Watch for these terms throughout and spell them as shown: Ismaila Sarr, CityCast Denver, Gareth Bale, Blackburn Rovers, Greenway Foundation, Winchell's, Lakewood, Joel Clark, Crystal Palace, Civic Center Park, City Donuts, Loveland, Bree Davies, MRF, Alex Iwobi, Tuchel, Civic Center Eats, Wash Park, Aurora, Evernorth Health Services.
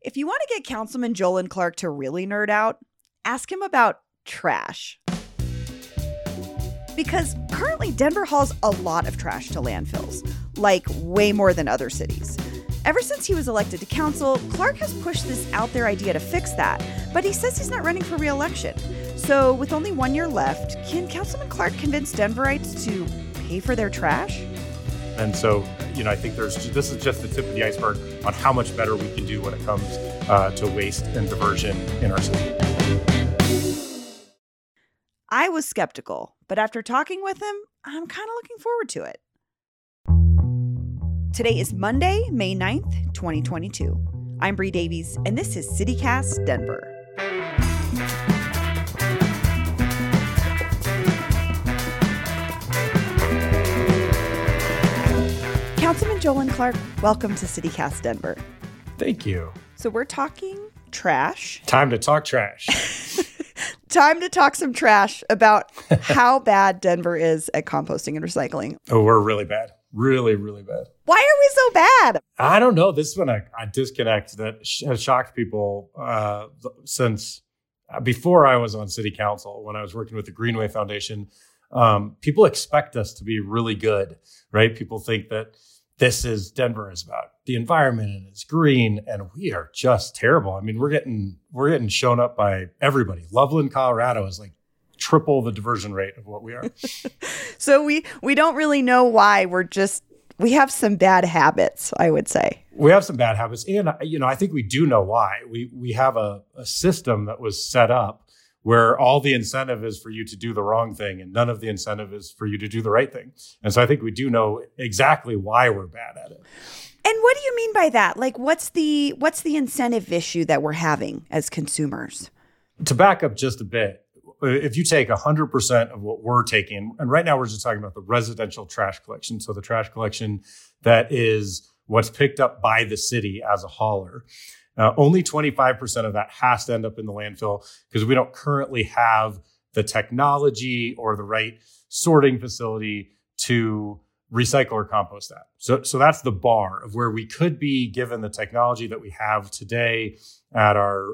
if you want to get Councilman Joel Clark to really nerd out, ask him about trash. Because currently Denver hauls a lot of trash to landfills, like way more than other cities. Ever since he was elected to council, Clark has pushed this out there idea to fix that, but he says he's not running for re-election. So with only 1 year left, can Councilman Clark convince Denverites to pay for their trash? And so, I think this is just the tip of the iceberg on how much better we can do when it comes to waste and diversion in our city. I was skeptical, but after talking with him, I'm kind of looking forward to it. Today is Monday, May 9th, 2022. I'm Bree Davies, and this is CityCast Denver. Councilman Joel Clark, welcome to CityCast Denver. Thank you. So we're talking trash. Time to talk trash. Time to talk some trash about how bad Denver is at composting and recycling. Oh, we're really bad. Really, really bad. Why are we so bad? I don't know. This has been a disconnect that has shocked people since before I was on city council, when I was working with the Greenway Foundation. People expect us to be really good, right? People think that this is Denver is about the environment and it's green, and we are just terrible. I mean, we're getting shown up by everybody. Loveland, Colorado is like triple the diversion rate of what we are. So we don't really know why. We have some bad habits, I would say. We have some bad habits, and I think we do know why. We have a system that was set up where all the incentive is for you to do the wrong thing and none of the incentive is for you to do the right thing. And so I think we do know exactly why we're bad at it. And what do you mean by that? Like, what's the incentive issue that we're having as consumers? To back up just a bit, if you take 100% of what we're taking, and right now we're just talking about the residential trash collection. So the trash collection that is what's picked up by the city as a hauler. Only 25% of that has to end up in the landfill because we don't currently have the technology or the right sorting facility to recycle or compost that. So that's the bar of where we could be given the technology that we have today at our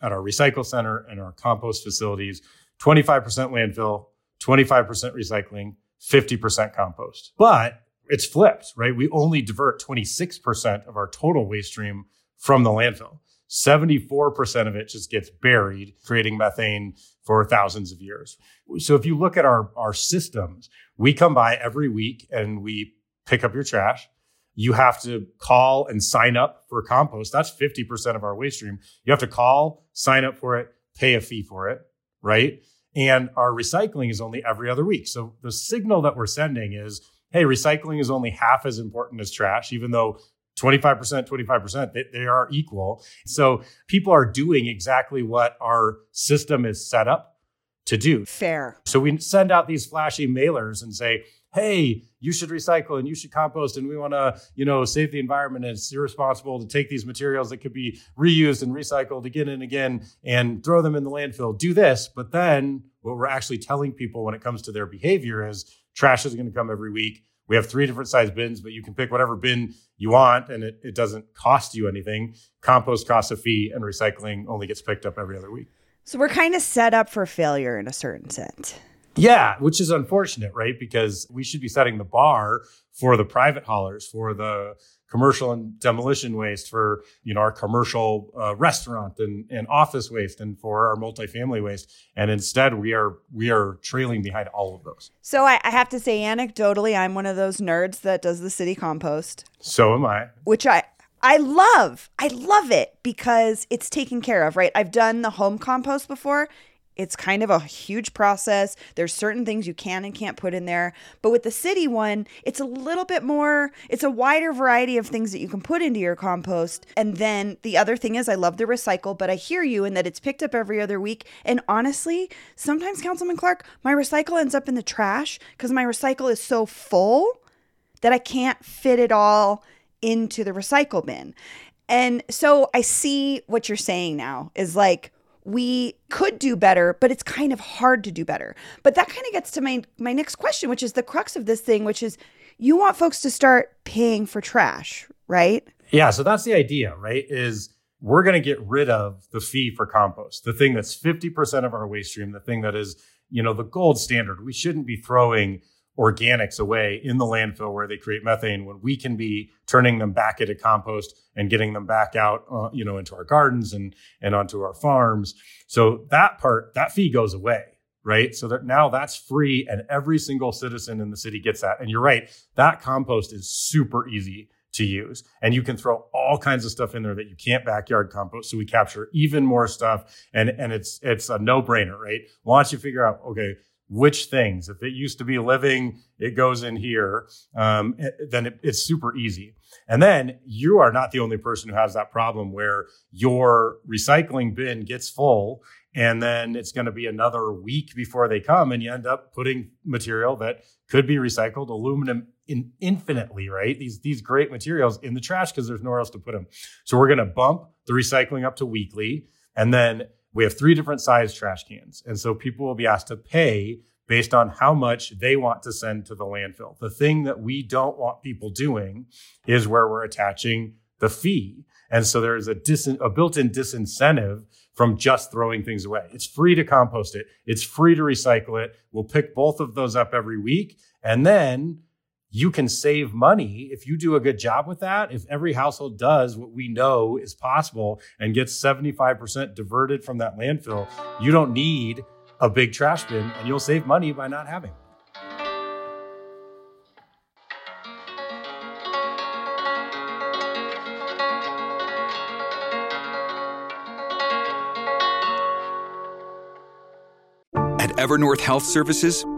recycle center and our compost facilities. 25% landfill, 25% recycling, 50% compost. But it's flipped, right? We only divert 26% of our total waste stream from the landfill. 74% of it just gets buried, creating methane for thousands of years. So if you look at our systems, we come by every week and we pick up your trash. You have to call and sign up for compost. That's 50% of our waste stream. You have to call, sign up for it, pay a fee for it, right? And our recycling is only every other week. So the signal that we're sending is, hey, recycling is only half as important as trash, even though 25%, they are equal. So people are doing exactly what our system is set up to do. Fair. So we send out these flashy mailers and say, hey, you should recycle and you should compost and we want to, save the environment, and it's irresponsible to take these materials that could be reused and recycled again and again and throw them in the landfill. Do this. But then what we're actually telling people when it comes to their behavior is trash is going to come every week. We have 3 different size bins, but you can pick whatever bin you want, and it doesn't cost you anything. Compost costs a fee, and recycling only gets picked up every other week. So we're kind of set up for failure in a certain sense. Yeah, which is unfortunate, right? Because we should be setting the bar for the private haulers, for the commercial and demolition waste, for our commercial restaurant and office waste, and for our multifamily waste. And instead, we are trailing behind all of those. So I have to say, anecdotally, I'm one of those nerds that does the city compost. So am I. Which I love. I love it because it's taken care of, right? I've done the home compost before. It's kind of a huge process. There's certain things you can and can't put in there. But with the city one, it's a little bit more, it's a wider variety of things that you can put into your compost. And then the other thing is I love the recycle, but I hear you in that it's picked up every other week. And honestly, sometimes Councilman Clark, my recycle ends up in the trash because my recycle is so full that I can't fit it all into the recycle bin. And so I see what you're saying now is like, we could do better, but it's kind of hard to do better. But that kind of gets to my next question, which is the crux of this thing, which is you want folks to start paying for trash, right? Yeah, so that's the idea, right, is we're going to get rid of the fee for compost, the thing that's 50% of our waste stream, the thing that is, you know, the gold standard. We shouldn't be throwing organics away in the landfill where they create methane when we can be turning them back into compost and getting them back out, into our gardens and onto our farms. So that part, that fee goes away, right? So that now that's free and every single citizen in the city gets that. And you're right, that compost is super easy to use. And you can throw all kinds of stuff in there that you can't backyard compost. So we capture even more stuff and it's a no-brainer, right? Once you figure out, okay, which things, if it used to be living, it goes in here, then it's super easy. And then you are not the only person who has that problem where your recycling bin gets full and then it's going to be another week before they come and you end up putting material that could be recycled, aluminum infinitely, right? These great materials in the trash because there's nowhere else to put them. So we're going to bump the recycling up to weekly and then we have 3 different size trash cans. And so people will be asked to pay based on how much they want to send to the landfill. The thing that we don't want people doing is where we're attaching the fee. And so there is a built-in disincentive from just throwing things away. It's free to compost it. It's free to recycle it. We'll pick both of those up every week. And then you can save money if you do a good job with that. If every household does what we know is possible and gets 75% diverted from that landfill, you don't need a big trash bin and you'll save money by not having it. Evernorth Health Services,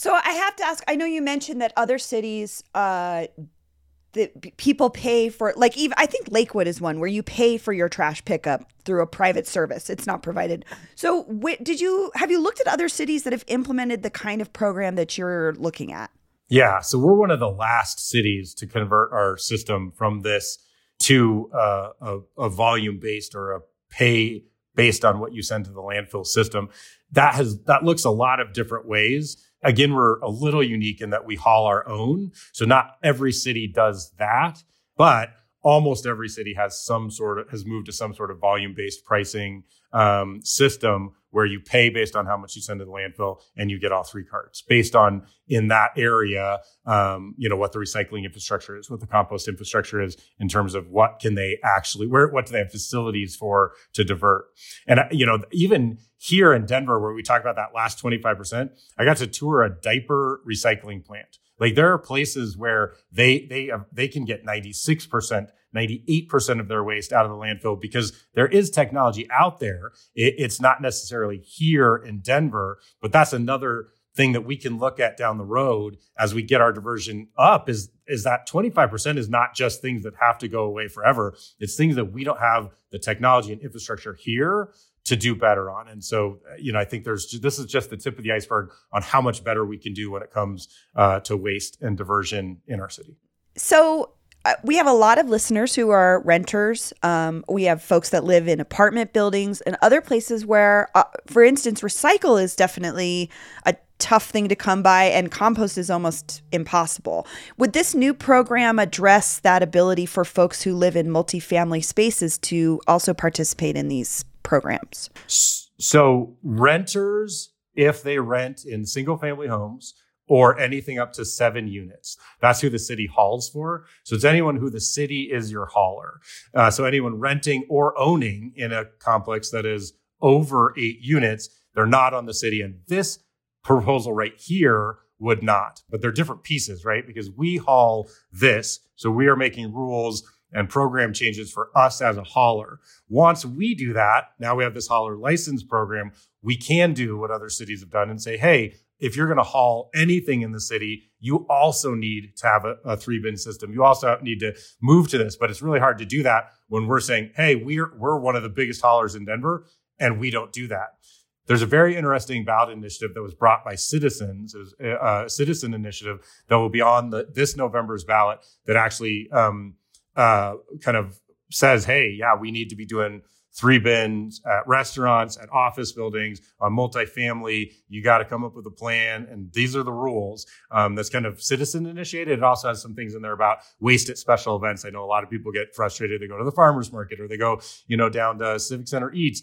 So I have to ask, I know you mentioned that other cities, that people pay for, like even I think Lakewood is one where you pay for your trash pickup through a private service. It's not provided. So have you looked at other cities that have implemented the kind of program that you're looking at? Yeah. So we're one of the last cities to convert our system from this to a volume-based or a pay based on what you send to the landfill system. That looks a lot of different ways. Again, we're a little unique in that we haul our own. So not every city does that, but almost every city has moved to some sort of volume-based pricing system where you pay based on how much you send to the landfill and you get all 3 carts based on in that area, what the recycling infrastructure is, what the compost infrastructure is in terms of what can they actually, what do they have facilities for to divert? And, even here in Denver where we talked about that last 25%, I got to tour a diaper recycling plant. Like there are places where they can get 96%, 98% of their waste out of the landfill because there is technology out there. It's not necessarily here in Denver, but that's another thing that we can look at down the road as we get our diversion up is that 25% is not just things that have to go away forever. It's things that we don't have the technology and infrastructure here to do better on. And so, I think this is just the tip of the iceberg on how much better we can do when it comes to waste and diversion in our city. So we have a lot of listeners who are renters. We have folks that live in apartment buildings and other places where, for instance, recycle is definitely a tough thing to come by and compost is almost impossible. Would this new program address that ability for folks who live in multifamily spaces to also participate in these programs? So renters if they rent in single-family homes or anything up to 7 units. That's who the city hauls for. So it's anyone who the city is your hauler. So anyone renting or owning in a complex that is over 8 units, they're not on the city. And this proposal right here would not. But they're different pieces, right? Because we haul this. So we are making rules and program changes for us as a hauler. Once we do that, now we have this hauler license program, we can do what other cities have done and say, hey, if you're going to haul anything in the city, you also need to have a 3-bin system. You also need to move to this. But it's really hard to do that when we're saying, hey, we're one of the biggest haulers in Denver, and we don't do that. There's a very interesting ballot initiative that was brought by citizens, a citizen initiative that will be on this November's ballot that actually kind of says, hey, yeah, we need to be doing 3 bins at restaurants, at office buildings, on multifamily. You got to come up with a plan. And these are the rules. That's kind of citizen initiated. It also has some things in there about waste at special events. I know a lot of people get frustrated. They go to the farmer's market or they go, down to Civic Center Eats.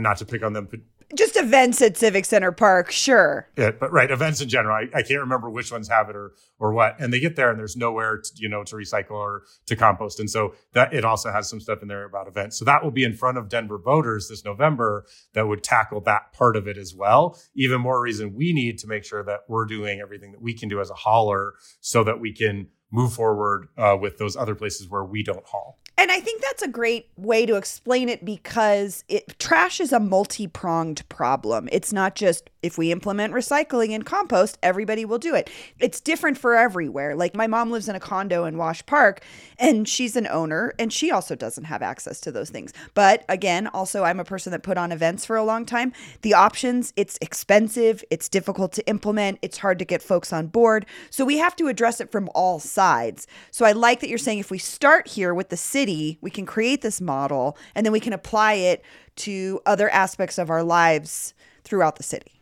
Not to pick on them, but just events at Civic Center Park, sure. Yeah, but right, events in general. I can't remember which ones have it or what. And they get there and there's nowhere to recycle or to compost. And so that it also has some stuff in there about events. So that will be in front of Denver voters this November that would tackle that part of it as well. Even more reason we need to make sure that we're doing everything that we can do as a hauler so that we can move forward with those other places where we don't haul. And I think that's a great way to explain it because trash is a multi-pronged problem. It's not just if we implement recycling and compost, everybody will do it. It's different for everywhere. Like my mom lives in a condo in Wash Park and she's an owner and she also doesn't have access to those things. But again, also I'm a person that put on events for a long time. The options, it's expensive, it's difficult to implement, it's hard to get folks on board. So we have to address it from all sides. So I like that you're saying if we start here with the city, we can create this model and then we can apply it to other aspects of our lives throughout the city.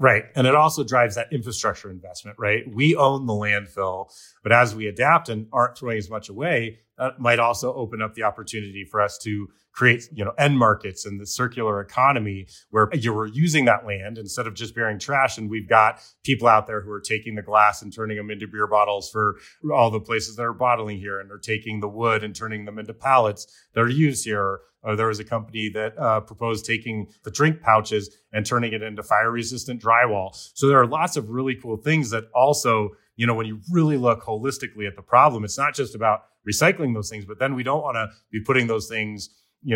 Right. And it also drives that infrastructure investment, right? We own the landfill, but as we adapt and aren't throwing as much away, that might also open up the opportunity for us to create, end markets and the circular economy where you're using that land instead of just burying trash. And we've got people out there who are taking the glass and turning them into beer bottles for all the places that are bottling here, and they're taking the wood and turning them into pallets that are used here. There was a company that proposed taking the drink pouches and turning it into fire-resistant drywall. So there are lots of really cool things that also, when you really look holistically at the problem, it's not just about recycling those things, but then we don't want to be putting those things,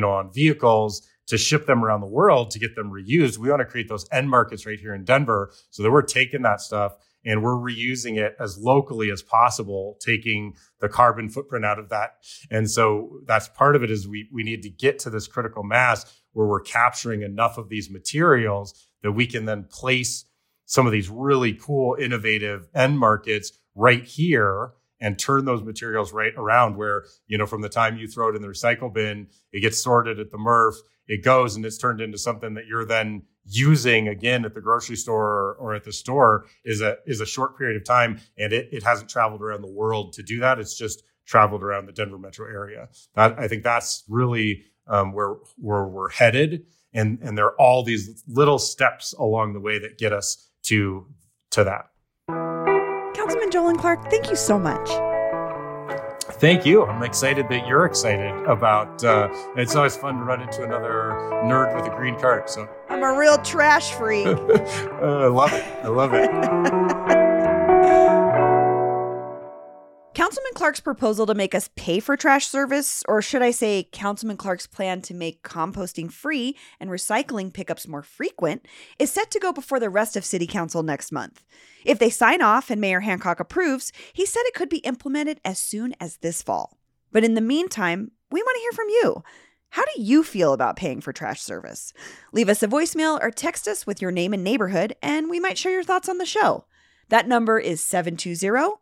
on vehicles to ship them around the world to get them reused. We want to create those end markets right here in Denver so that we're taking that stuff and we're reusing it as locally as possible, taking the carbon footprint out of that. And so that's part of it is we need to get to this critical mass where we're capturing enough of these materials that we can then place some of these really cool, innovative end markets right here and turn those materials right around where, from the time you throw it in the recycle bin, it gets sorted at the MRF, it goes and it's turned into something that you're then using again at the grocery store or at the store is a short period of time. And it hasn't traveled around the world to do that. It's just traveled around the Denver metro area. I think that's really where we're headed. And there are all these little steps along the way that get us to that. Councilman Joel Clark, thank you so much. Thank you. I'm excited that you're excited about it's always fun to run into another nerd with a green card. So I'm a real trash freak. I love it. Councilman Clark's proposal to make us pay for trash service, or should I say Councilman Clark's plan to make composting free and recycling pickups more frequent, is set to go before the rest of City Council next month. If they sign off and Mayor Hancock approves, he said it could be implemented as soon as this fall. But in the meantime, we want to hear from you. How do you feel about paying for trash service? Leave us a voicemail or text us with your name and neighborhood, and we might share your thoughts on the show. That number is 720-500-5418.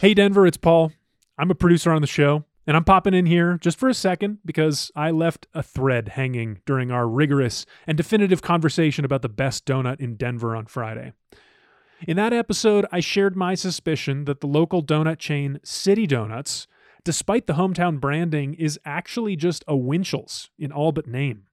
Hey Denver, it's Paul. I'm a producer on the show, and I'm popping in here just for a second because I left a thread hanging during our rigorous and definitive conversation about the best donut in Denver on Friday. In that episode, I shared my suspicion that the local donut chain City Donuts despite the hometown branding, is actually just a Winchell's in all but name.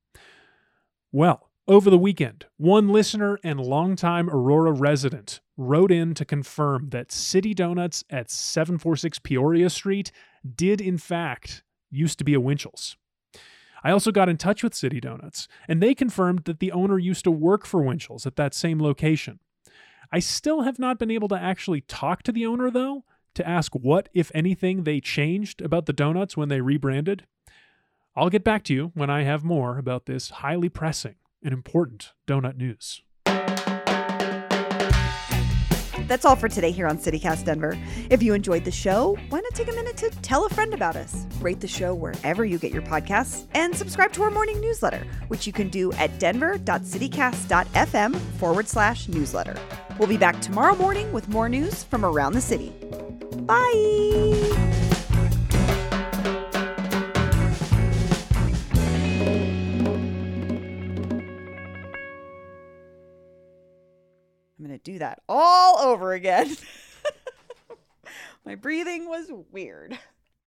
Well, over the weekend, one listener and longtime Aurora resident wrote in to confirm that City Donuts at 746 Peoria Street did, in fact, used to be a Winchell's. I also got in touch with City Donuts, and they confirmed that the owner used to work for Winchell's at that same location. I still have not been able to actually talk to the owner, though, to ask what, if anything, they changed about the donuts when they rebranded. I'll get back to you when I have more about this highly pressing and important donut news. That's all for today here on CityCast Denver. If you enjoyed the show, why not take a minute to tell a friend about us? Rate the show wherever you get your podcasts and subscribe to our morning newsletter, which you can do at denver.citycast.fm/newsletter. We'll be back tomorrow morning with more news from around the city. Bye! Do that all over again. My breathing was weird.